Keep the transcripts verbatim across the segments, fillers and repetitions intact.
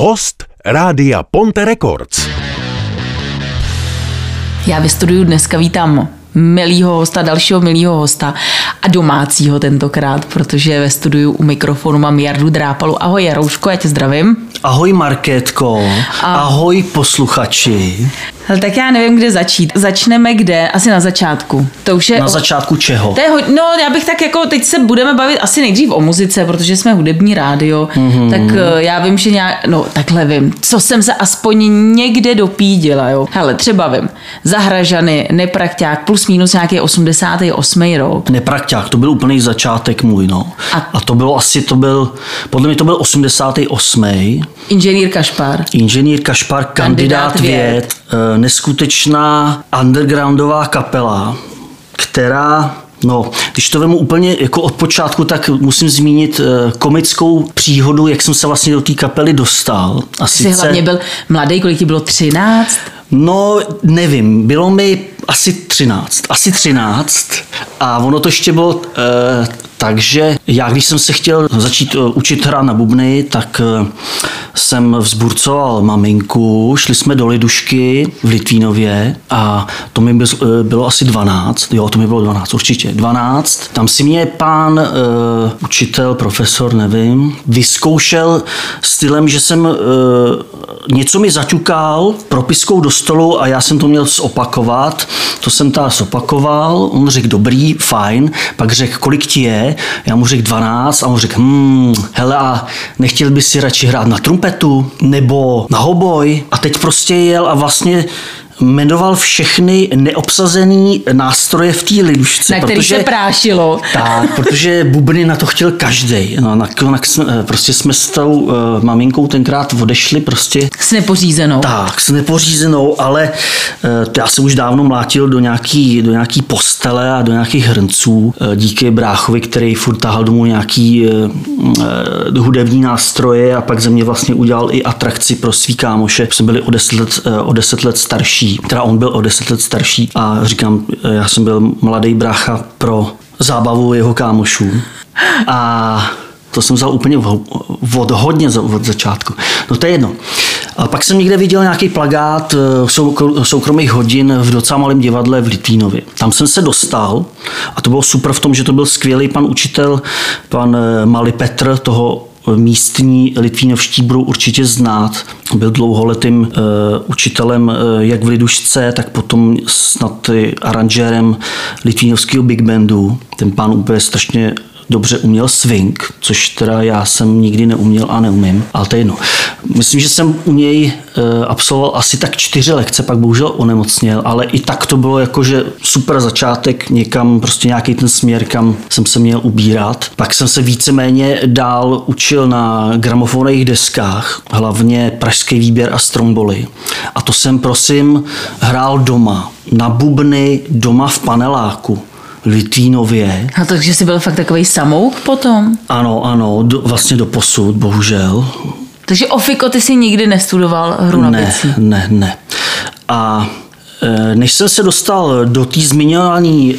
host Rádia Ponte Records. Já ve studiu dneska vítám milýho hosta, dalšího milýho hosta a domácího tentokrát, protože ve studiu u mikrofonu mám Jardu Drápalu. Ahoj Jarouško, já tě zdravím. Ahoj Markétko, a... ahoj posluchači. Ale tak já nevím, kde začít. Začneme kde? Asi na začátku. To už je... Na začátku čeho? To je ho... No já bych tak jako, teď se budeme bavit asi nejdřív o muzice, protože jsme hudební rádio, mm-hmm. tak já vím, že nějak, no takhle vím, co jsem se aspoň někde dopídila, jo. Hele, třeba vím, Zahražany, Neprakták, plus minus nějaký osmdesátý osmý rok. Neprakták, to byl úplný začátek můj, no. A, A to bylo asi, to byl, podle mě to byl osmdesátý osmý Inženýr Kašpar. Inženýr Kašpar, kandidát, kandidát věd. věd. Neskutečná undergroundová kapela, která, no, když to vemu úplně jako od počátku, tak musím zmínit komickou příhodu, jak jsem se vlastně do té kapely dostal. A jsi sice... hlavně byl mladý, kolik ti bylo, třináct? No, nevím, bylo mi asi třináct, asi třináct a ono to ještě bylo eh, takže já, když jsem se chtěl začít eh, učit hrát na bubny, tak eh, jsem vzburcoval maminku, šli jsme do Lidušky v Litvínově a to mi bylo, eh, bylo asi dvanáct, jo, to mi bylo dvanáct, určitě dvanáct, tam si mě pán eh, učitel, profesor, nevím, vyzkoušel stylem, že jsem eh, něco mi zaťukal propiskou do stolu a já jsem to měl zopakovat. To jsem tady zopakoval, on řekl dobrý, fajn, pak řekl kolik ti je, já mu řekl dvanáct a on řekl hmm, hele a nechtěl bys si radši hrát na trumpetu nebo na hoboj a teď prostě jel a vlastně jmenoval všechny neobsazený nástroje v té Lidušce. Na který se prášilo. Tak, protože bubny na to chtěl každej. No, na, na, prostě jsme s tou uh, maminkou tenkrát odešli prostě. S nepořízenou. Tak, s nepořízenou, ale uh, já se už dávno mlátil do nějaký, do nějaký postele a do nějakých hrnců. Uh, díky bráchovi, který furt táhl domů nějaký uh, uh, hudební nástroje a pak ze mě vlastně udělal i atrakci pro svý kámoše. Jsme byli o deset let, uh, o deset let starší. Teda on byl o deset let starší a říkám, já jsem byl mladý brácha pro zábavu jeho kámošů a to jsem vzal úplně od hodně od začátku. No to je jedno. A pak jsem někde viděl nějaký plakát soukromých hodin v docela malém divadle v Litvínově. Tam jsem se dostal a to bylo super v tom, že to byl skvělý pan učitel, pan Malý Petr, toho místní litvínovští budou určitě znát. Byl dlouholetým e, učitelem e, jak v Lidušce, tak potom snad aranžérem litvínovského big bandu. Ten pán úplně strašně dobře uměl swing, což teda já jsem nikdy neuměl a neumím, ale to je jedno. Myslím, že jsem u něj e, absolvoval asi tak čtyři lekce, pak bohužel onemocněl, ale i tak to bylo jakože super začátek, někam prostě nějaký ten směr, kam jsem se měl ubírat. Pak jsem se víceméně dál učil na gramofonových deskách, hlavně Pražský výběr a Stromboli. A to jsem, prosím, hrál doma, na bubny, doma v paneláku. Litvínově. A takže jsi byl fakt takovej samouk potom? Ano, ano, do, vlastně do posud, bohužel. Takže ofiko, ty jsi nikdy nestudoval hru na bicí? Ne, ne, ne. A e, než jsem se dostal do té zmiňované e,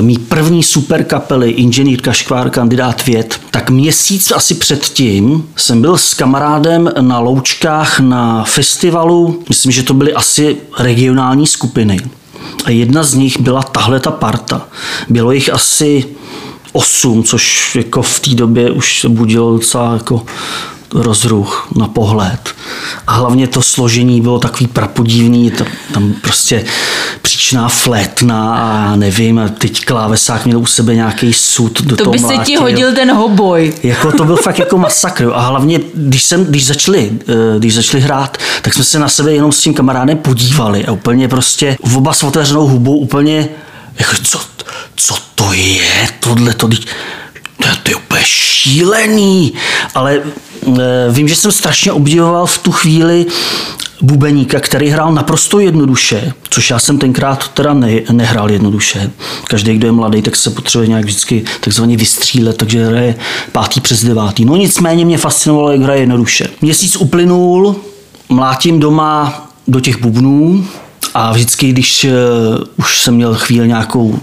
mý první super kapely Inženýr Kašpar, kandidát věd, tak měsíc asi předtím jsem byl s kamarádem na Loučkách na festivalu, myslím, že to byly asi regionální skupiny. A jedna z nich byla tahle ta parta. Bylo jich asi osm, což jako v té době už se budilo docela jako rozruch na pohled. A hlavně to složení bylo takový prapodivný, tam prostě příčná flétna a nevím, teď klávesák měl u sebe nějaký sud do to toho mlátil. To by se ti hodil ten hoboj. Jako to byl fakt jako masakr. A hlavně, když, jsem, když, začali, když začali hrát, tak jsme se na sebe jenom s tím kamarádem podívali a úplně prostě oba s otevřenou hubou úplně jako co, co to je tohle to, to je úplně šílený, ale vím, že jsem strašně obdivoval v tu chvíli bubeníka, který hrál naprosto jednoduše, což já jsem tenkrát teda ne, nehrál jednoduše. Každý, kdo je mladý, tak se potřebuje nějak vždycky takzvaně vystřílet, takže hraje pátý přes devátý. No nicméně mě fascinovalo, jak hraje jednoduše. Měsíc uplynul, mlátím doma do těch bubnů A vždycky, když už jsem měl chvíli nějakou,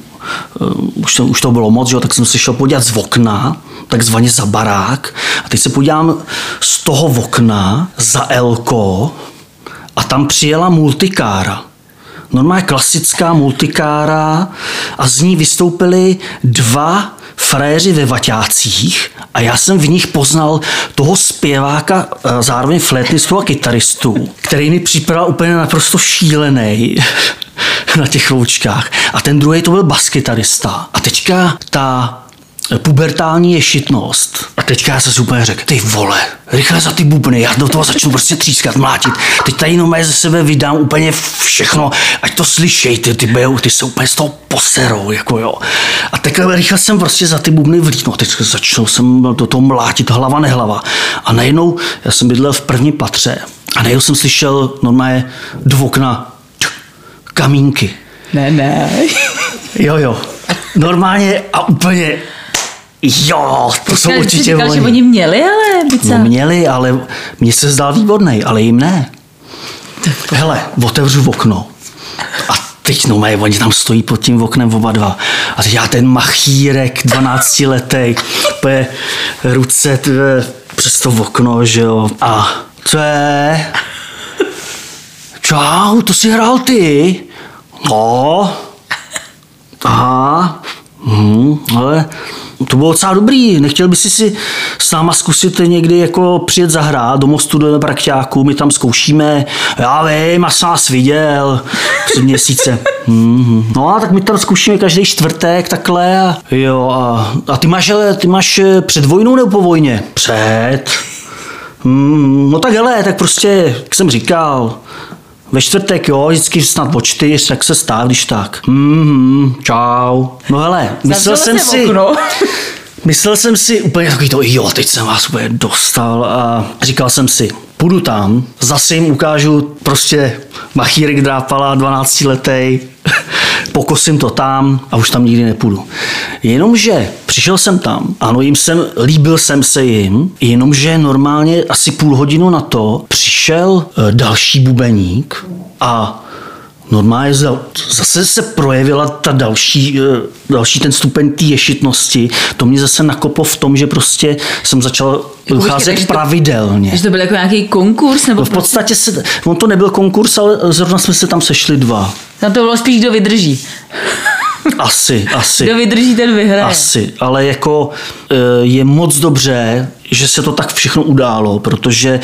už to, už to bylo moc, že jo, tak jsem se šel podívat z okna, takzvaně za barák. A teď se podívám z toho okna za Elko a tam přijela multikára. Normálně klasická multikára a z ní vystoupili dva fréři ve vaťácích a já jsem v nich poznal toho zpěváka, zároveň flétnistu a kytaristu, který mi připadal úplně naprosto šílený na těch loučkách. A ten druhý to byl baskytarista. A teďka ta pubertální ješitnost. A teďka já se úplně řekl, ty vole, rychle za ty bubny, já do toho začnu prostě třískat, mlátit. Teď tady jenom ze sebe vydám úplně všechno, ať to slyšej, ty, ty bejou, ty se úplně z toho poserou, jako jo. A takhle rychle jsem prostě za ty bubny vlítnul. A teďka začal jsem do toho mlátit, hlava nehlava. A najednou, já jsem bydlel v prvním patře a najednou jsem slyšel normálně do okna kamínky. Ne, ne. Jo, jo. Normálně a úplně jo, to Teďka, jsou určitě říkal, oni. Že oni měli, ale bica. No měli, ale mně se zdál výborný, ale jim ne. Hele, otevřu okno. A teď no mé, oni tam stojí pod tím oknem oba dva. A teď já ten machýrek, dvanáctiletej, úplně ruce tve, přes to okno, že jo. A co je? Čau, to si hrál ty? No. Aha. Hmm, ale to bylo docela dobrý, nechtěl by si si s náma zkusit někdy jako přijet zahrát do Mostu do Nepraktáku, my tam zkoušíme, já vím, asi nás viděl před měsíce. Mm-hmm. No a tak my tam zkoušíme každý čtvrtek takhle a jo a, a ty, máš, ty máš před vojnou nebo po vojně? Před. Mm, no tak hele, tak prostě, jak jsem říkal, ve čtvrtek, jo, vždycky snad po čtyř, tak se stáv, když tak. Mm-hmm, čau. No hele, myslel jsem si, myslel jsem si úplně takový to, jo, teď jsem vás úplně dostal a říkal jsem si, půjdu tam, zase jim ukážu prostě machýrek Drápala, dvanáctiletej, pokosím to tam a už tam nikdy nepůjdu. Jenomže přišel jsem tam, ano, jim jsem, líbil jsem se jim, jenomže normálně asi půl hodinu na to přišel další bubeník a normálně zase se projevila ta další, další ten stupeň té ješitnosti. To mě zase nakoplo v tom, že prostě jsem začal ucházet pravidelně. Takže to, to byl jako nějaký konkurs? Nebo no v podstatě se, on to nebyl konkurs, ale zrovna jsme se tam sešli dva. No to bylo spíš, kdo vydrží. Asi, asi. Kdo vydrží, ten vyhraje. Asi, ale jako je moc dobře, že se to tak všechno událo, protože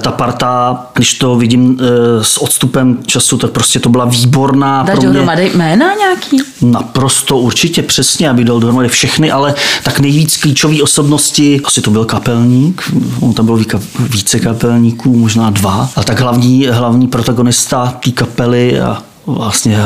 ta parta, když to vidím s odstupem času, tak prostě to byla výborná. Daj pro mě. Dohromady jména nějaký? Naprosto určitě, přesně, aby dal dohromady všechny, ale tak nejvíc klíčové osobnosti, asi to byl kapelník, on tam byl více kapelníků, možná dva, a tak hlavní, hlavní protagonista té kapely a vlastně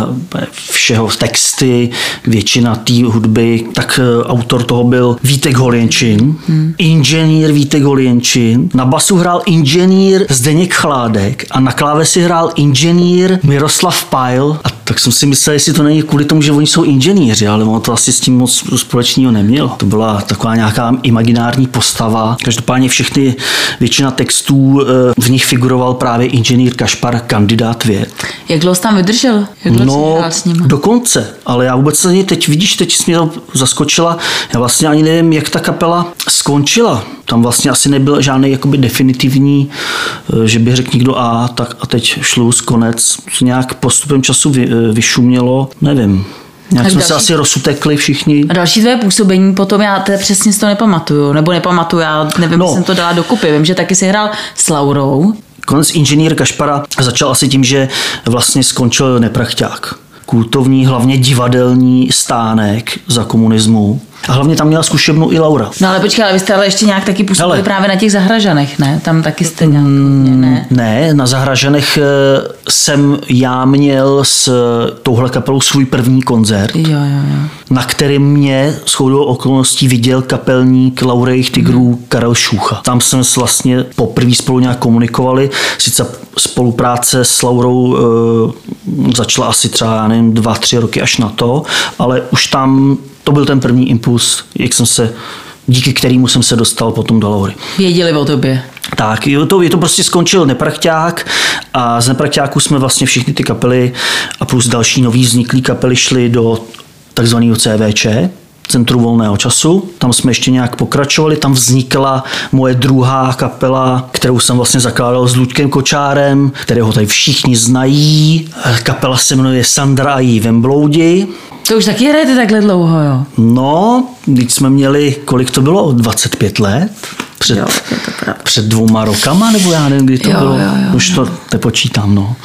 všeho texty, většina té hudby, tak autor toho byl Vítek Holjenčin, hmm. inženýr Vítek Holjenčin, na basu hrál inženýr Zdeněk Chládek a na klávesi hrál inženýr Miroslav Pajl. A tak jsem si myslel, jestli to není kvůli tomu, že oni jsou inženýři, ale ono to asi s tím moc společného nemělo. To byla taková nějaká imaginární postava. Každopádně všechny, většina textů, v nich figuroval právě inženýr Kašpar, kandidát věd. Jak dlouho tam vydržel? No, dokonce, ale já vůbec ani teď, vidíš, teď jsi mě zaskočila, já vlastně ani nevím, jak ta kapela skončila. Tam vlastně asi nebyl žádný jakoby definitivní, že bych řekl někdo a tak a teď šluz, konec. Nějak postupem času vy, vyšumělo, nevím. Nějak jsme další, se asi rozutekli všichni. A další tvoje působení potom, já teda přesně si to nepamatuju, nebo nepamatuju, já nevím, no. Jsem to dala dokupy, vím, že taky jsi hrál s Laurou. Konec inženýr Kašpara začal asi tím, že vlastně skončil Neprakták. Kultovní, hlavně divadelní stánek za komunismu. A hlavně tam měla zkušebnu i Laura. No ale počkej, ale vy jste ale ještě nějak taky působili ale právě na těch Zahražanech, ne? Tam taky jste nějak... Ne, ne na Zahražanech jsem já měl s touhle kapelou svůj první koncert, jo, jo, jo. Na kterém mě shodou okolností viděl kapelník Laurejch Tigrů hmm. Karel Šucha. Tam jsme vlastně poprvé spolu nějak komunikovali. Sice spolupráce s Laurou e, začala asi třeba, já nevím, dva, tři roky až na to, ale už tam... To byl ten první impuls, jak jsem se, díky kterému jsem se dostal potom do Laury. Věděli o tobě? Tak, je to, je to prostě skončil Neprakták a z Nepraktáku jsme vlastně všichni ty kapely a plus další nový vzniklý kapely šli do takzvaného C V Č, Centru volného času. Tam jsme ještě nějak pokračovali, tam vznikla moje druhá kapela, kterou jsem vlastně zakládal s Luďkem Kočárem, kterého tady všichni znají. Kapela se jmenuje Sandra a Jé Bloudi. To už taky hrajete takhle dlouho, jo? No, když jsme měli, kolik to bylo? dvacet pět let. Před, jo, před dvouma rokama, nebo já nevím, kdy to jo, bylo. Jo, jo, už to nepočítám, no.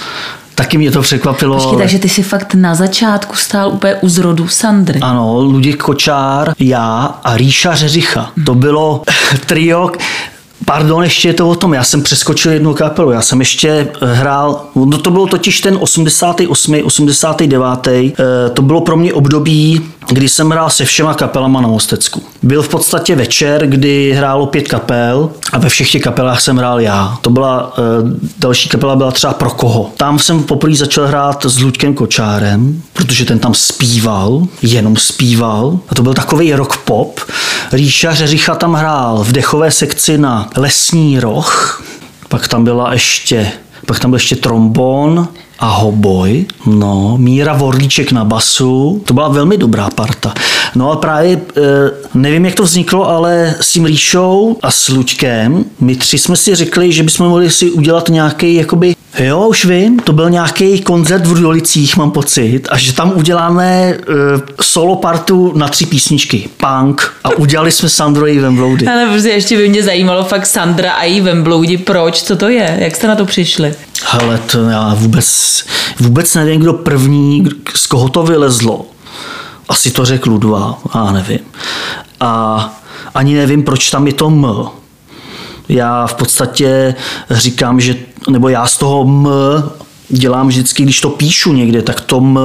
Taky mě to překvapilo. Počkej, ale... takže ty jsi fakt na začátku stál úplně u zrodu Sandry. Ano, Luděk Kočár, já a Ríša Řeřicha. Hmm. To bylo trio... Pardon, ještě je to o tom, já jsem přeskočil jednu kapelu, já jsem ještě hrál, no to bylo totiž ten osmdesátý osmý, osmdesátý devátý To bylo pro mě období, kdy jsem hrál se všema kapelama na Mostecku. Byl v podstatě večer, kdy hrálo pět kapel a ve všech těch kapelách jsem hrál já. To byla, další kapela byla třeba Pro koho. Tam jsem poprvé začal hrát s Luďkem Kočárem, protože ten tam zpíval, jenom zpíval. A to byl takovej rock pop. Ríša Řeřicha tam hrál v dechové sekci na Lesní roh, pak tam byla ještě, pak tam byl ještě trombon a hoboj, no, Míra Vorlíček na basu, to byla velmi dobrá parta. No a právě, nevím, jak to vzniklo, ale s tím Ríšou a s Luďkem, my tři jsme si řekli, že bychom mohli si udělat nějaký, jakoby, jo, už vím, to byl nějaký koncert v Rudolicích, mám pocit, a že tam uděláme e, solo partu na tři písničky, punk, a udělali jsme Sandru a Jé Bloudi. Ale prostě ještě by mě zajímalo fakt Sandra a Jé Bloudi, proč, co to je, jak jste na to přišli? Hele, to já vůbec, vůbec nevím, kdo první, z koho to vylezlo. Asi to řekl Ludva, já nevím. A ani nevím, proč tam je to M. Já v podstatě říkám, že, nebo já z toho M dělám vždycky, když to píšu někde, tak to M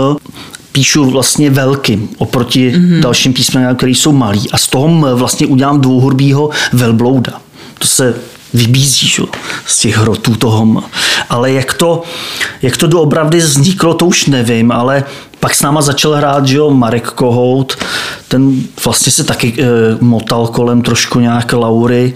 píšu vlastně velkým oproti mm-hmm. dalším písmenům, které jsou malý. A z toho M vlastně udělám dvouhrbýho velblouda. To se vybízíš z těch hrotů toho M. Ale jak to, jak to doopravdy vzniklo, to už nevím, ale pak s náma začal hrát, že jo, Marek Kohout, ten vlastně se taky e, motal kolem trošku nějak Laury.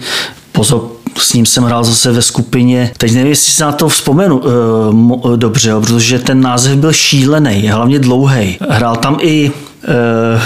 Pozor, s ním jsem hrál zase ve skupině. Teď nevím, jestli se na to vzpomenu e, mo, e, dobře, protože ten název byl šílený, hlavně dlouhý. Hrál tam i e,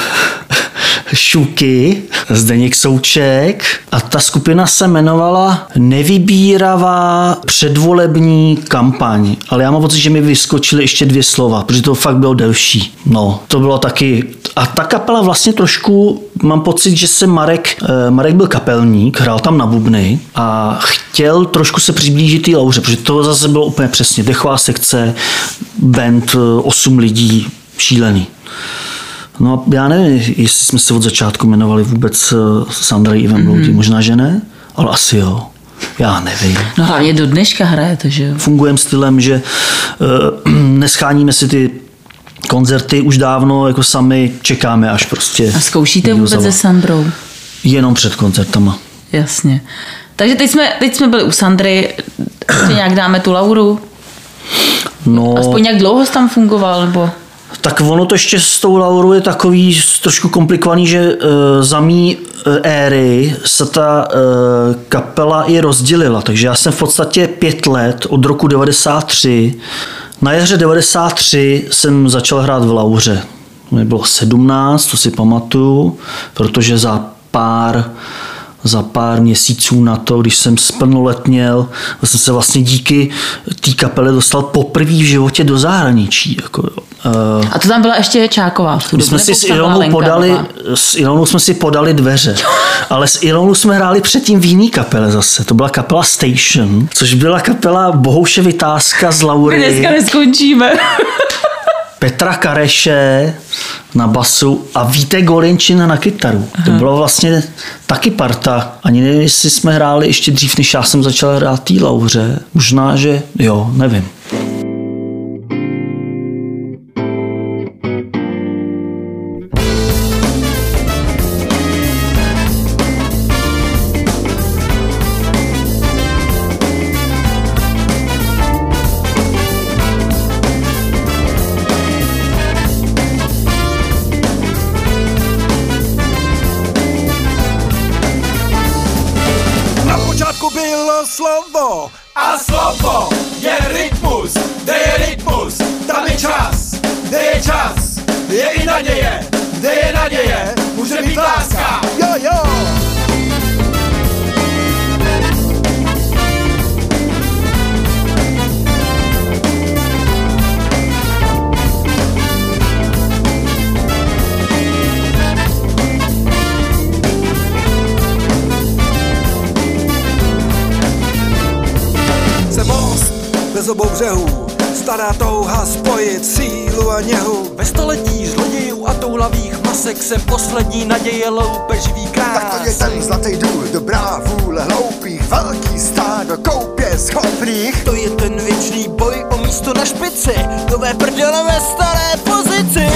Šuky, Zdeněk Souček a ta skupina se jmenovala Nevybíravá předvolební kampaň. Ale já mám pocit, že mi vyskočily ještě dvě slova, protože to fakt bylo delší. No, to bylo taky... A ta kapela vlastně trošku, mám pocit, že se Marek, Marek byl kapelník, hrál tam na bubny a chtěl trošku se přiblížit té Lauře, protože to zase bylo úplně přesně dechová sekce, band, osm lidí, šílený. No já nevím, jestli jsme se od začátku jmenovali vůbec Sandra a Jé Bloudi, mm-hmm. možná, že ne, ale asi jo, já nevím. No hlavně do dneška hraje to, že jo. Fungujeme stylem, že uh, nescháníme si ty koncerty už dávno, jako sami čekáme až prostě. A zkoušíte vůbec zava. se Sandrou? Jenom před koncertama. Jasně. Takže teď jsme, teď jsme byli u Sandry, nějak dáme tu Lauru? No. Aspoň nějak dlouho jsi tam fungoval, nebo... Tak ono to ještě s tou Laurou je takový trošku komplikovaný, že e, za mý éry se ta e, kapela i rozdělila. Takže já jsem v podstatě pět let od roku devadesát tři, na jaře devadesát tři jsem začal hrát v Lauře. Mě bylo sedmnáct, to si pamatuju, protože za pár... za pár měsíců na to, když jsem splnoletněl, jsem se vlastně díky té kapele dostal poprvé v životě do zahraničí. Jako, uh, a to tam byla ještě Čáková. My jsme si s Ilonou, podali, s Ilonou jsme si podali dveře, ale s Ilonou jsme hráli předtím v jiný kapele zase. To byla kapela Station, což byla kapela Bohouše Vytáska z Laury. My dneska neskončíme. Petra Kareše na basu a Vítek Holjenčin na kytaru. Aha. To bylo vlastně taky parta. Ani nevím, jestli jsme hráli ještě dřív, než já jsem začal hrát tý Lauře. Možná, že jo, nevím. Kofo, je rytmus, kde je rytmus, tam je čas, kde je čas, je i naděje, kde je naděje, může být láska. Jo, jo. Bez obou břehů, stará touha spojit sílu a něhu. Ve století zlodějů a toulavých masek se poslední naděje loupežví krás. Tak to je ten zlatý důl, dobrá vůle hloupých, velký stádo koupě schopných. To je ten věčný boj o místo na špici, nové prdele ve staré pozici.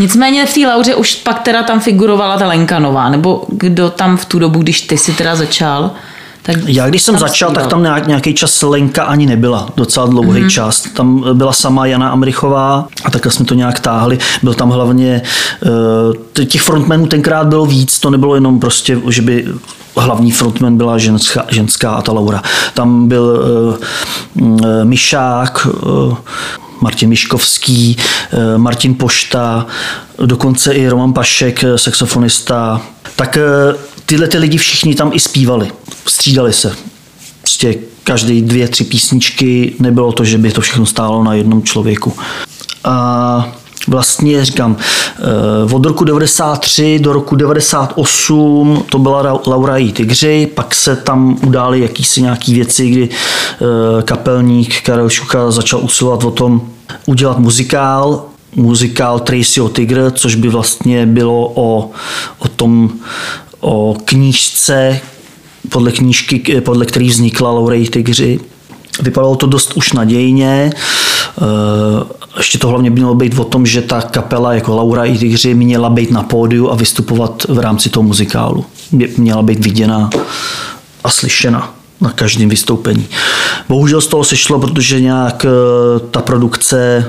Nicméně v té Lauře už pak teda tam figurovala ta Lenka Nová, nebo kdo tam v tu dobu, když ty si teda začal? Tak já když jsem začal, stíval. Tak tam nějaký čas Lenka ani nebyla, docela dlouhý mm-hmm. čas. Tam byla sama Jana Amrichová a takhle jsme to nějak táhli. Byl tam hlavně, těch frontmenů tenkrát bylo víc, to nebylo jenom prostě, že by hlavní frontman byla ženská, ženská a ta Laura. Tam byl uh, Mišák, uh, Martin Miškovský, Martin Pošta, dokonce i Roman Vašek, saxofonista. Tak tyhle ty lidi všichni tam i zpívali, střídali se. Prostě každý dvě, tři písničky, nebylo to, že by to všechno stálo na jednom člověku. A vlastně říkám, od roku devadesát tři do roku devadesát osm to byla Laura i Tygři, pak se tam udály jakýsi nějaký věci, kdy kapelník Karel Šucha začal usilovat o tom udělat muzikál, muzikál Tracyho Tygr, což by vlastně bylo o, o tom, o knížce, podle knížky, podle který vznikla Laura i Tygři. Vypadalo to dost už nadějně, ještě to hlavně mělo být o tom, že ta kapela jako Laura i Tygři měla být na pódiu a vystupovat v rámci toho muzikálu. Měla být viděna a slyšena na každém vystoupení. Bohužel z toho sešlo, protože nějak ta produkce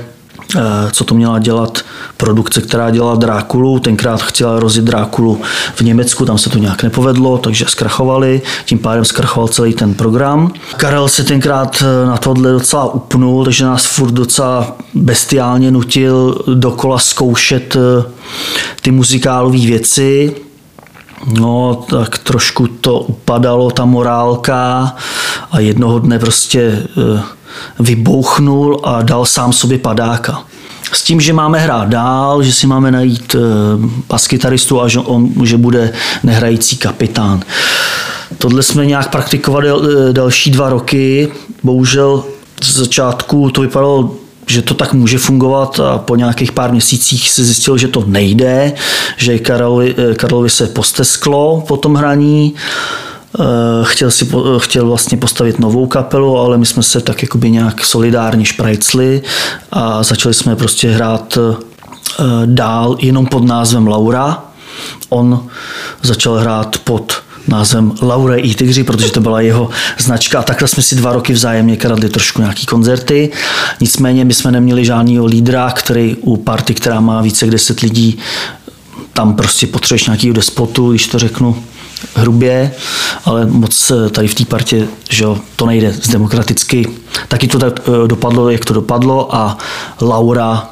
co to měla dělat produkce, která dělala Drákulu. Tenkrát chtěla rozjet Drákulu v Německu, tam se to nějak nepovedlo, takže zkrachovali, tím pádem zkrachoval celý ten program. Karel se tenkrát na tohle docela upnul, takže nás furt docela bestiálně nutil dokola zkoušet ty muzikálové věci. No, tak trošku to upadalo, ta morálka, a jednoho dne prostě vybouchnul a dal sám sobě padáka. S tím, že máme hrát dál, že si máme najít baskytaristu a že on že bude nehrající kapitán. Tohle jsme nějak praktikovali další dva roky. Bohužel z začátku to vypadalo, že to tak může fungovat, a po nějakých pár měsících se zjistil, že to nejde, že Karlovi, Karlovi se postesklo po tom hraní. Chtěl, si, chtěl vlastně postavit novou kapelu, ale my jsme se tak jakoby nějak solidárně šprajcli a začali jsme prostě hrát dál jenom pod názvem Laura. On začal hrát pod názvem Laura i Tygři, protože to byla jeho značka, a takhle jsme si dva roky vzájemně kradli trošku nějaký koncerty. Nicméně my jsme neměli žádného lídra, který u party, která má více jak deset lidí, tam prostě potřebuješ nějakýho despotu, když to řeknu hrubě, ale moc tady v té partě, že to nejde z demokraticky. Taky to tak dopadlo, jak to dopadlo, a Laura,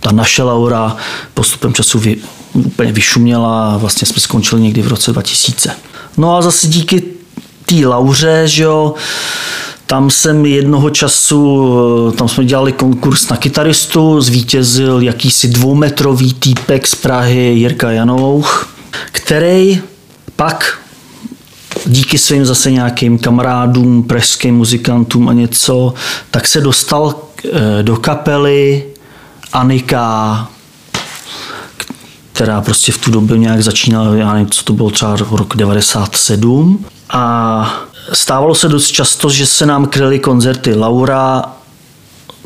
ta naše Laura, postupem času vy, úplně vyšuměla, vlastně jsme skončili někdy v roce dva tisíce. No a zase díky té Lauře, že jo, tam jsem jednoho času, tam jsme dělali konkurs na kytaristu, zvítězil jakýsi dvoumetrový týpek z Prahy, Jirka Janovouch, který pak díky svým zase nějakým kamarádům, pražským muzikantům a něco, tak se dostal do kapely Anika, která prostě v tu době nějak začínala, já nevím, co to bylo, třeba rok devadesát sedm. A stávalo se dost často, že se nám kryly koncerty Laura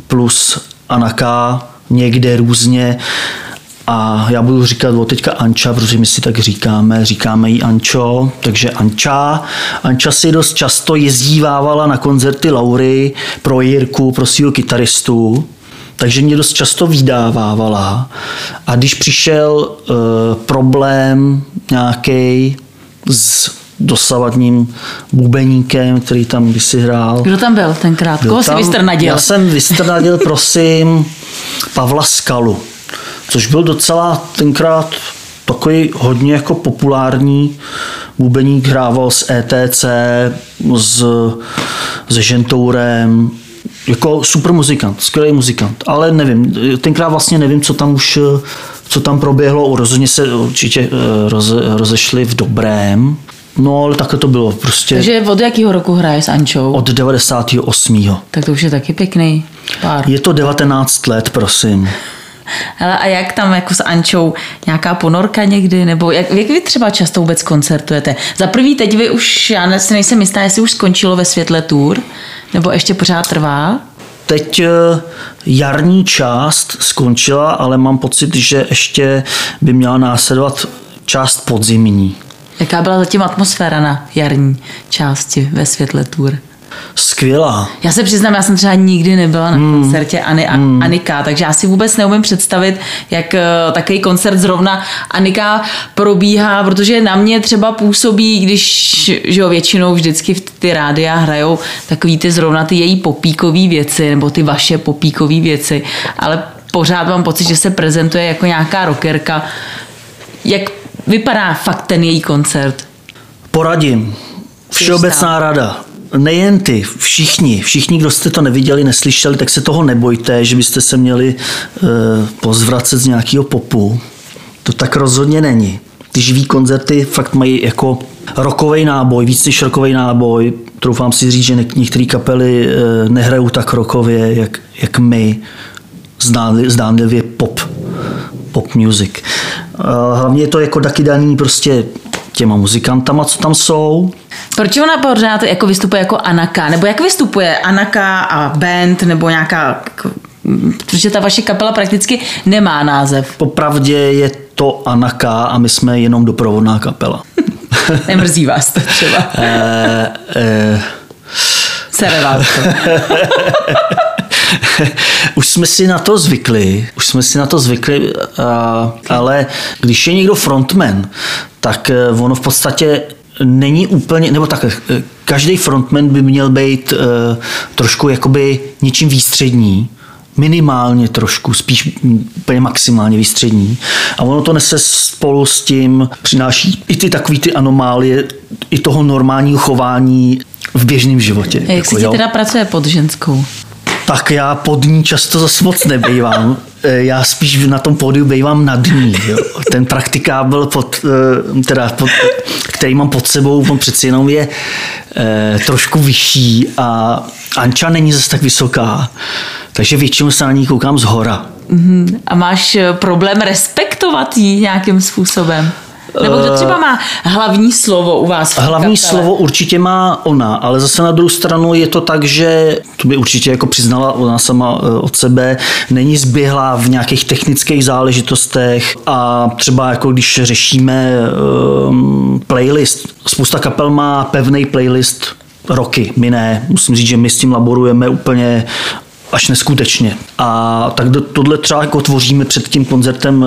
plus Anika někde různě. A já budu říkat od teďka Anča, protože my si tak říkáme, říkáme jí Ančo, takže Anča. Anča si dost často jezdívávala na koncerty Laury pro Jirku, pro svýho kytaristu, takže mě dost často vydávávala. A když přišel e, problém nějaký s dosavadním bubeníkem, který tam kdysi hrál. Kdo tam byl tenkrát? Byl Koho tam, jsi vystrnadil? Já jsem vystrnadil, prosím, Pavla Skalu, což byl docela tenkrát takový hodně jako populární bubeník, hrával s E T C, s, se Žentourem, jako super muzikant, skvělý muzikant, ale nevím, tenkrát vlastně nevím, co tam už, co tam proběhlo, rozhodně se určitě roze, rozešli v dobrém, no ale takhle to bylo prostě. Takže od jakého roku hraje s Ančou? Od devadesát osm. Tak to už je taky pěkný pár. Je to devatenáct let, prosím. Hele, a jak tam jako s Ančou nějaká ponorka někdy, nebo jak, jak vy třeba často vůbec koncertujete? Za prvý teď vy už, já si nejsem jistá, jestli už skončilo ve světle tour, nebo ještě pořád trvá? Teď jarní část skončila, ale mám pocit, že ještě by měla následovat část podzimní. Jaká byla zatím atmosféra na jarní části ve světle tour? Skvělá. Já se přiznám, já jsem třeba nikdy nebyla na mm. koncertě Ani, a, mm. Anika, takže já si vůbec neumím představit, jak uh, takový koncert zrovna Anika probíhá, protože na mě třeba působí, když že jo, většinou vždycky v ty rádia hrajou takový ty zrovna ty její popíkové věci, nebo ty vaše popíkové věci, ale pořád mám pocit, že se prezentuje jako nějaká rockerka. Jak vypadá fakt ten její koncert? Poradím. Všeobecná rada. Nejen ty, všichni, všichni, kdo jste to neviděli, neslyšeli, tak se toho nebojte, že byste se měli e, pozvracet z nějakého popu. To tak rozhodně není. Ty živý koncerty fakt mají jako rockovej náboj, víc než rockovej náboj. Troufám si říct, že některé kapely e, nehrajou tak rockově, jak, jak my, zdánlivě pop, pop music. A hlavně je to jako taky daný prostě těma muzikantama, co tam jsou. Proč ona pořád jako vystupuje jako Anika? Nebo jak vystupuje Anika a band, nebo nějaká... Protože ta vaše kapela prakticky nemá název. Popravdě je to Anika a my jsme jenom doprovodná kapela. Nemrzí vás to třeba? eh, eh. Sere vás to. už jsme si na to zvykli, už jsme si na to zvykli, a, ale když je někdo frontman, tak ono v podstatě není úplně, nebo tak, každý frontman by měl být uh, trošku jakoby něčím výstřední, minimálně trošku, spíš úplně maximálně výstřední. A ono to nese spolu s tím, přináší i ty takový ty anomálie, i toho normálního chování v běžném životě. A jak jako, si ti teda pracuje pod ženskou? Tak já pod ní často zase moc nebejvám. Já spíš na tom pódiu bejvám nad ní. Jo. Ten praktikábel, pod, teda pod, který mám pod sebou, on přeci jenom je eh, trošku vyšší a Anča není zase tak vysoká. Takže většinou se na ní koukám zhora. Mm-hmm. A máš problém respektovat ji nějakým způsobem? Nebo kdo třeba má hlavní slovo u vás? Hlavní slovo určitě má ona, ale zase na druhou stranu je to tak, že to by určitě jako přiznala ona sama od sebe, není zběhlá v nějakých technických záležitostech a třeba jako když řešíme um, playlist, spousta kapel má pevný playlist roky, my ne, musím říct, že my s tím laborujeme úplně až neskutečně. A tak tohle třeba jako tvoříme před tím koncertem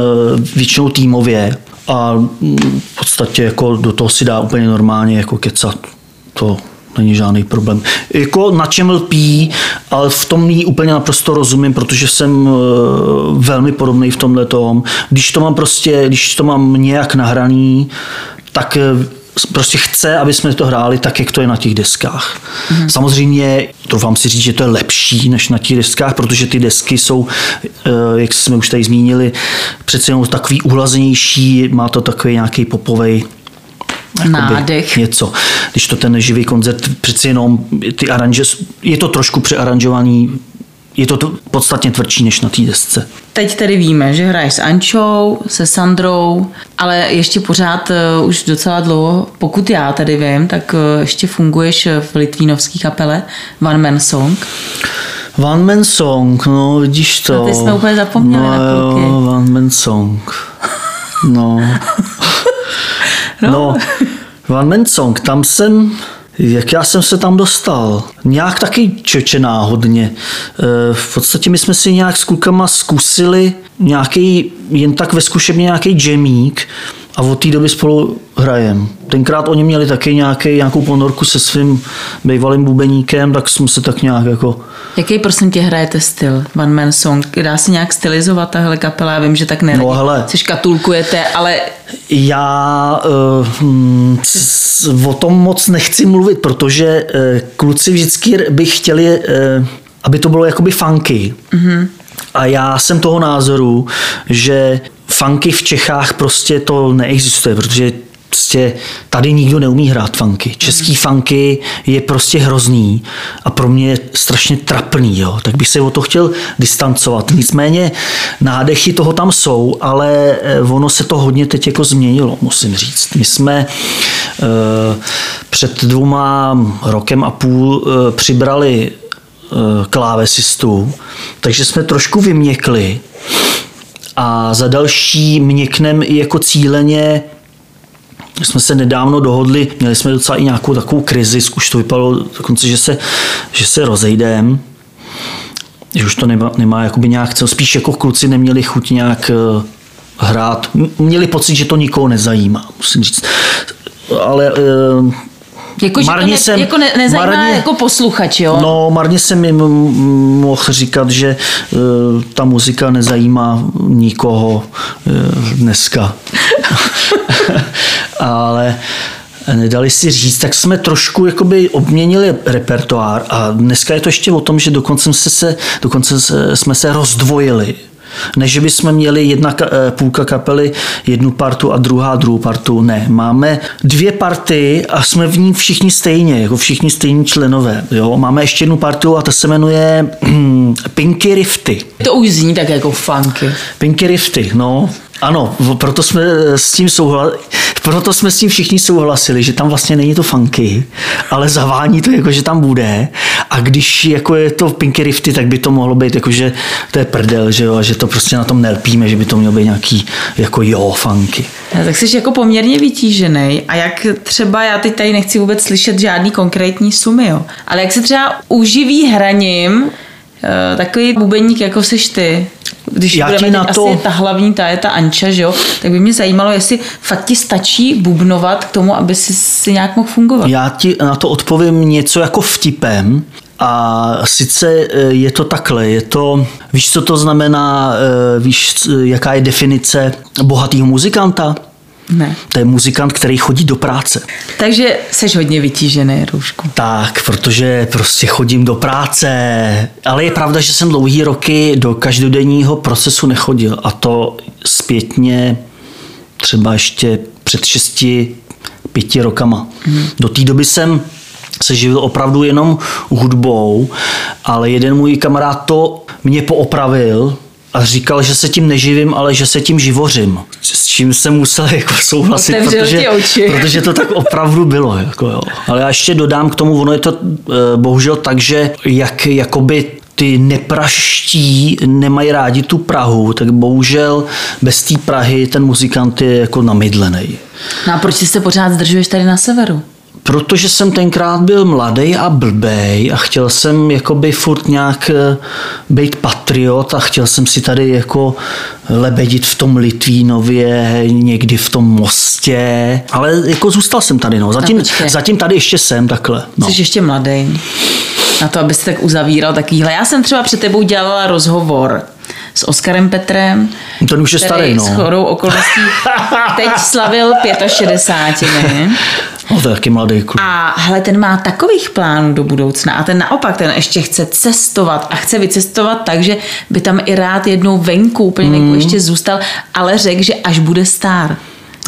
většinou týmově a v podstatě jako do toho si dá úplně normálně jako kecat. To není žádný problém. Jako na čem lpí, ale v tom ní úplně naprosto rozumím, protože jsem velmi podobný v tomhle tom. Když to mám prostě, když to mám nějak nahraný, tak prostě chce, aby jsme to hráli tak, jak to je na těch deskách. Mm. Samozřejmě, troufám si říct, že to je lepší než na těch deskách, protože ty desky jsou, jak jsme už tady zmínili, přece jenom takový uhlazenější, má to takový nějaký popovej nádech. Něco. Když to ten živý koncert, přece jenom ty aranže, je to trošku přearanžovaný, je to podstatně tvrdší než na té desce. Teď tedy víme, že hraješ s Ančou, se Sandrou, ale ještě pořád uh, už docela dlouho, pokud já tady vím, tak uh, ještě funguješ v litvínovský kapele One Man Song. One Man Song, no vidíš to. No, ty jsme úplně zapomněli no, na kluky. Jo, One Man Song. No. no. no. One Man Song, tam jsem... Jak já jsem se tam dostal? Nějak taky čeče náhodně. E, v podstatě my jsme si nějak s klukama zkusili nějaký, jen tak ve zkušebně nějaký jamík a od té doby spolu hrajem. Tenkrát oni měli taky nějaký, nějakou ponorku se svým bývalým bubeníkem, tak jsme se tak nějak jako... Jaký prosím tě hrajete styl? One Man Song. Dá se nějak stylizovat tahle kapela? Já vím, že tak neradi. No hele. Se škatulkujete, ale... Já uh, c- o tom moc nechci mluvit, protože uh, kluci vždycky by chtěli, uh, aby to bylo jakoby funky. Mm-hmm. A já jsem toho názoru, že funky v Čechách prostě to neexistuje, protože prostě tady nikdo neumí hrát funky. Český mm-hmm. funky je prostě hrozný a pro mě je strašně trapný, jo. Tak bych se o to chtěl distancovat. Nicméně nádechy toho tam jsou, ale ono se to hodně teď jako změnilo, musím říct. My jsme uh, před dvouma rokem a půl uh, přibrali uh, klávesistů, takže jsme trošku vyměkli a za další měknem i jako cíleně jsme se nedávno dohodli, měli jsme docela i nějakou takovou krizi, už to vypadalo dokonce, že se, že se rozejdeme, že už to nemá, nemá jakoby nějak cel, spíš jako kluci neměli chuť nějak uh, hrát, měli pocit, že to nikoho nezajímá, musím říct, ale uh, jako, marně ne, jsem, jako ne, nezajímá marně, jako posluchač, jo? No, marně jsem jim mohl říkat, že uh, ta muzika nezajímá nikoho uh, dneska. Ale nedali si říct, tak jsme trošku jakoby obměnili repertoár a dneska je to ještě o tom, že dokonce jsme se, dokonce jsme se rozdvojili. Ne, že bychom měli jedna půlka kapely jednu partu a druhá druhou partu, ne. Máme dvě party a jsme v ní všichni stejně, jako všichni stejní členové. Jo? Máme ještě jednu partu a ta se jmenuje Pinky Rifty. To už zní tak jako funky. Pinky Rifty, no. Ano, proto jsme s tím souhla... proto jsme s tím všichni souhlasili, že tam vlastně není to funky, ale zavání to jako, že tam bude. A když jako je to Pinky Rifty, tak by to mohlo být jako, že to je prdel, že jo, a že to prostě na tom nelpíme, že by to mělo být nějaký jako jo, funky. Tak jsi jako poměrně vytížený. A jak třeba, já teď tady nechci vůbec slyšet žádný konkrétní sumy, jo, ale jak se třeba uživí hraním Takový bubeník, jako seš ty, když já budeme na to... asi ta hlavní, ta je ta Anča, že jo? Tak by mě zajímalo, jestli fakt ti stačí bubnovat k tomu, aby si, si nějak mohl fungovat. Já ti na to odpovím něco jako vtipem. A sice je to takhle, je to, víš, co to znamená, víš, jaká je definice bohatého muzikanta? Ne. To je muzikant, který chodí do práce. Takže seš hodně vytížený, Růžku. Tak, protože prostě chodím do práce, ale je pravda, že jsem dlouhý roky do každodenního procesu nechodil a to zpětně třeba ještě před šesti, pěti rokama. Hmm. Do té doby jsem se živil opravdu jenom hudbou, ale jeden můj kamarád to mě poopravil a říkal, že se tím neživím, ale že se tím živořím. S čím jsem musel jako souhlasit, protože, protože to tak opravdu bylo. Jako jo. Ale já ještě dodám k tomu, ono je to bohužel tak, že jak jakoby ty nepraští nemají rádi tu Prahu, tak bohužel bez té Prahy ten muzikant je jako namydlený. No a proč se pořád zdržuješ tady na severu? Protože jsem tenkrát byl mladý a blbej a chtěl jsem jakoby furt nějak být patriot a chtěl jsem si tady jako lebedit v tom Litvínově, někdy v tom Mostě, ale jako zůstal jsem tady, no. Zatím, zatím tady ještě jsem takhle. No. Jsi ještě mladý na to, aby se tak uzavíral takovýhle. Já jsem třeba před tebou dělala rozhovor s Oskarem Petrem, ten už je starý, no. S chorou okolností teď slavil šedesát pět. No, to je taky mladý kluk. A hele, ten má takových plánů do budoucna a ten naopak, ten ještě chce cestovat a chce vycestovat tak, že by tam i rád jednou venku, úplně venku mm. ještě zůstal, ale řekl, že až bude star.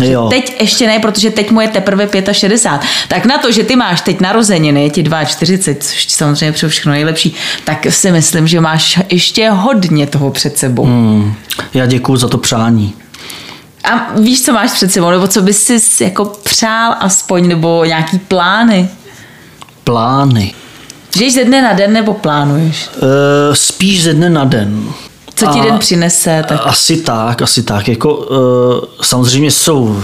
Jo. Teď ještě ne, protože teď mu je teprve šedesát pět. Tak na to, že ty máš teď narozeniny, je ti čtyřicet dva, což samozřejmě pro všechno nejlepší, tak si myslím, že máš ještě hodně toho před sebou. Mm. Já děkuju za to přání. A víš, co máš před sebou, nebo co bys si jako přál aspoň, nebo nějaký plány? Plány? Žiješ ze dne na den, nebo plánuješ? E, spíš ze dne na den. Co ti a den přinese? Tak... Asi tak, asi tak. Jako, e, samozřejmě jsou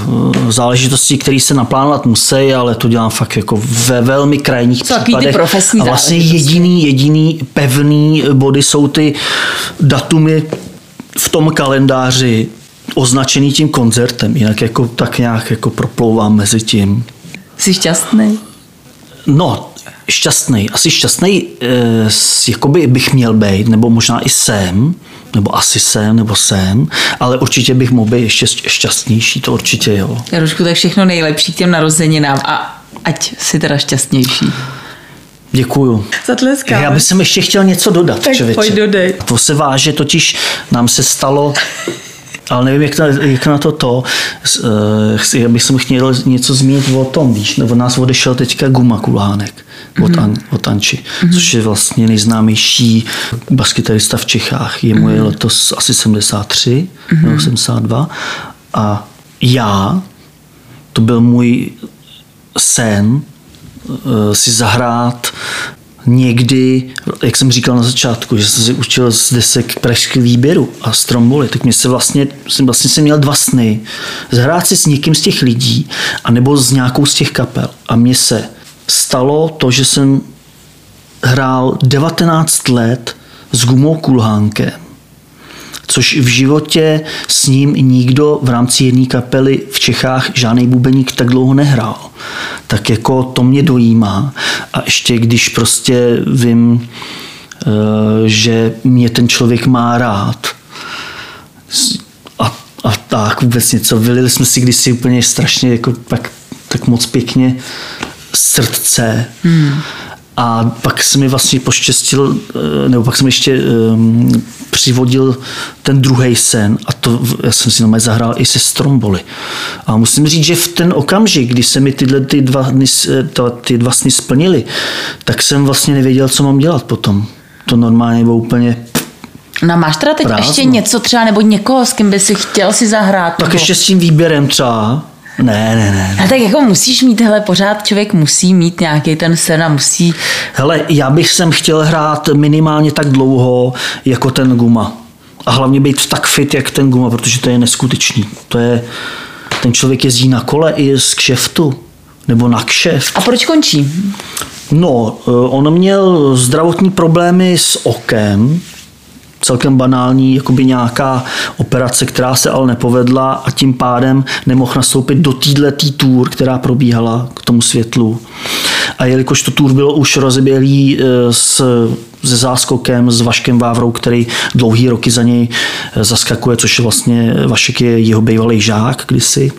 záležitosti, které se naplánovat musí, ale to dělám fakt jako ve velmi krajních co případech. A vlastně jediný, jediný pevný body jsou ty datumy v tom kalendáři, označený tím koncertem, jinak jako tak nějak jako proplouvám mezi tím. Jsi šťastný? No, šťastný. Asi šťastný e, jakoby bych měl být, nebo možná i jsem, nebo asi jsem, nebo jsem, ale určitě bych mohl být ještě šťastnější, to určitě jo. Jarošku, tak všechno nejlepší k těm narozeninám a ať jsi teda šťastnější. Děkuju. Zatleskáme. Já bych sem ještě chtěl něco dodat, tak člověče. Pojď dodej. To se váže, totiž nám se stalo... Ale nevím, jak na, jak na to to, uh, já bych jsem chtěl něco zmínit o tom, víš, od nás odešel teďka Guma Kulánek od, mm-hmm. An, od Anči, mm-hmm. což je vlastně nejznámější baskytarista v Čechách. Jemu je mm-hmm. letos asi sedmdesát tři mm-hmm. nebo sedmdesát dva a já, to byl můj sen, uh, si zahrát někdy, jak jsem říkal na začátku, že jsem se učil z desek Pražského výběru a Stromboli, tak mě se vlastně, jsem vlastně jsem měl dva sny. Zahrát si s někým z těch lidí, anebo s nějakou z těch kapel. A mně se stalo to, že jsem hrál devatenáct let s Gumou Kulhánkem, což v životě s ním nikdo v rámci jedné kapely v Čechách žádný bubeník tak dlouho nehrál. Tak jako to mě dojímá. A ještě když prostě vím, že mě ten člověk má rád. A, a tak vůbec něco. Vylili jsme si kdysi úplně strašně jako tak, tak moc pěkně srdce. Hmm. A pak se mi vlastně poštěstil, nebo pak jsem ještě um, přivodil ten druhý sen a to já jsem si normálně zahrál i se Stromboli. A musím říct, že v ten okamžik, kdy se mi tyhle ty dva, dny, ty dva sny splnily, tak jsem vlastně nevěděl, co mám dělat potom. To normálně bylo úplně... No máš teda teď prázdno. Ještě něco třeba, nebo někoho, s kým by si chtěl si zahrát? Tak nebo... ještě s tím výběrem třeba... Ne, ne, ne. A tak jako musíš mít, hele, pořád člověk musí mít nějaký ten sen a musí... Hele, já bych sem chtěl hrát minimálně tak dlouho jako ten Guma. A hlavně být tak fit, jak ten Guma, protože to je neskutečný. To je... Ten člověk jezdí na kole i z kšeftu. Nebo na kšeft. A proč končí? No, on měl zdravotní problémy s okem, celkem banální, jakoby nějaká operace, která se ale nepovedla a tím pádem nemohl nastoupit do týhletý tour, která probíhala k tomu světlu. A jelikož to tour bylo už rozeběhlý s, se záskokem, s Vaškem Vávrou, který dlouhý roky za něj zaskakuje, což vlastně Vašek je jeho bývalý žák kdysi.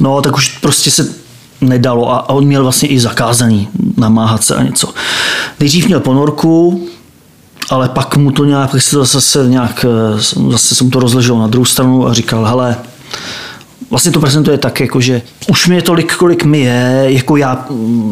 No, tak už prostě se nedalo a on měl vlastně i zakázaný namáhat se a něco. Nejdřív měl ponorku, ale pak mu to nějak, pak se to zase nějak, zase se mu to rozleželo na druhou stranu a říkal, hele, vlastně to prezentuje tak, jako že už mi je tolik, kolik mi je, jako já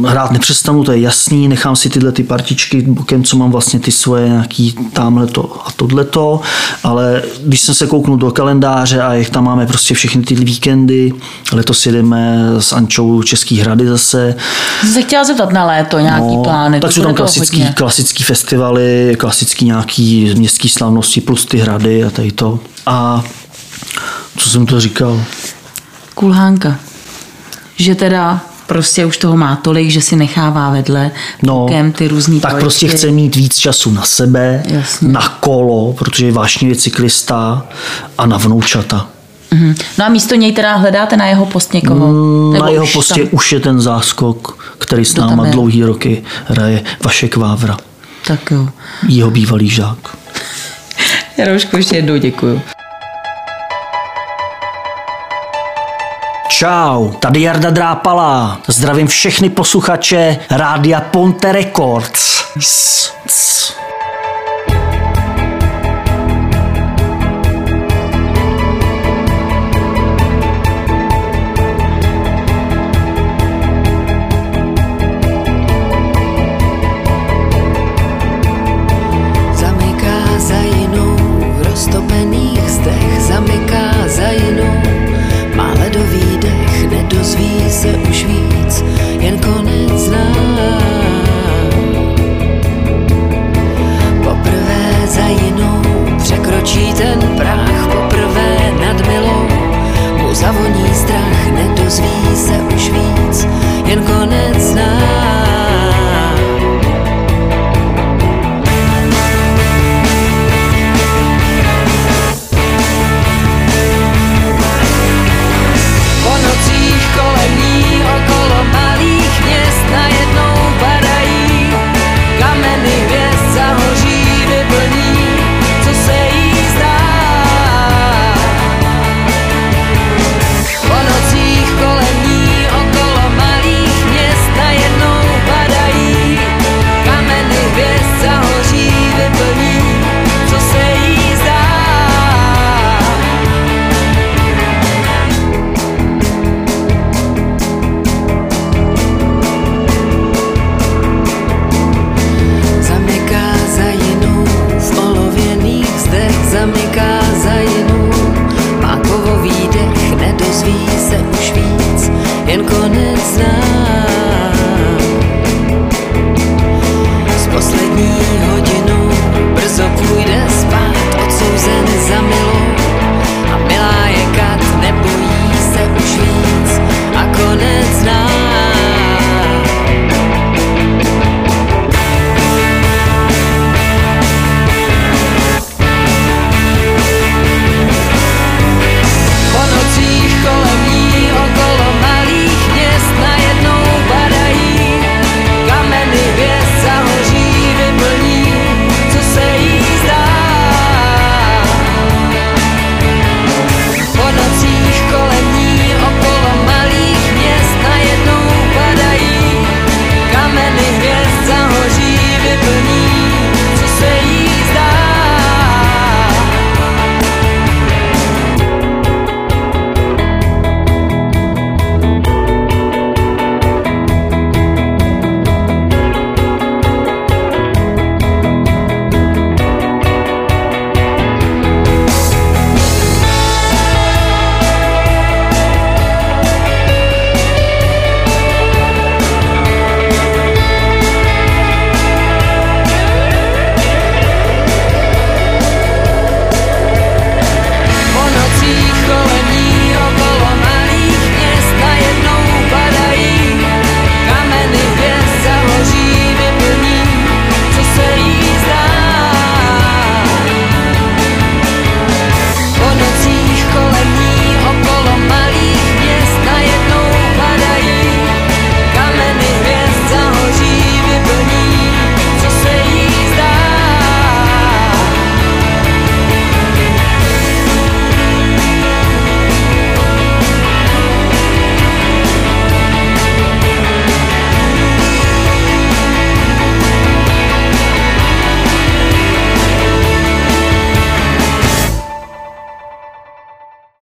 hrát nepřestanu, to je jasný, nechám si tyhle ty partičky bokem, co mám vlastně ty svoje nějaký támhleto a tohleto, ale když jsem se kouknul do kalendáře a jak tam máme prostě všechny ty víkendy, letos jedeme s Ančou Český hrady zase. Jsi se chtěla zeptat na léto, nějaký no, plány. Tak jsou tam klasický, klasický festivaly, klasický nějaký městský slavnosti plus ty hrady a tady to. A co jsem to říkal? Kulhánka, že teda prostě už toho má tolik, že si nechává vedle bokem no, ty různý tak projekty. Prostě chce mít víc času na sebe, jasně, na kolo, protože je vášnivý cyklista a na vnoučata. Mm-hmm. No a místo něj teda hledáte na jeho post někoho? Mm, na jeho postě tam... už je ten záskok, který s náma dlouhý roky hraje, Vašek Vávra. Tak jo. Jeho bývalý žák. Jarošku, ještě jednou děkuju. Čau, tady Jarda Drápala. Zdravím všechny posluchače Rádia Ponte Records.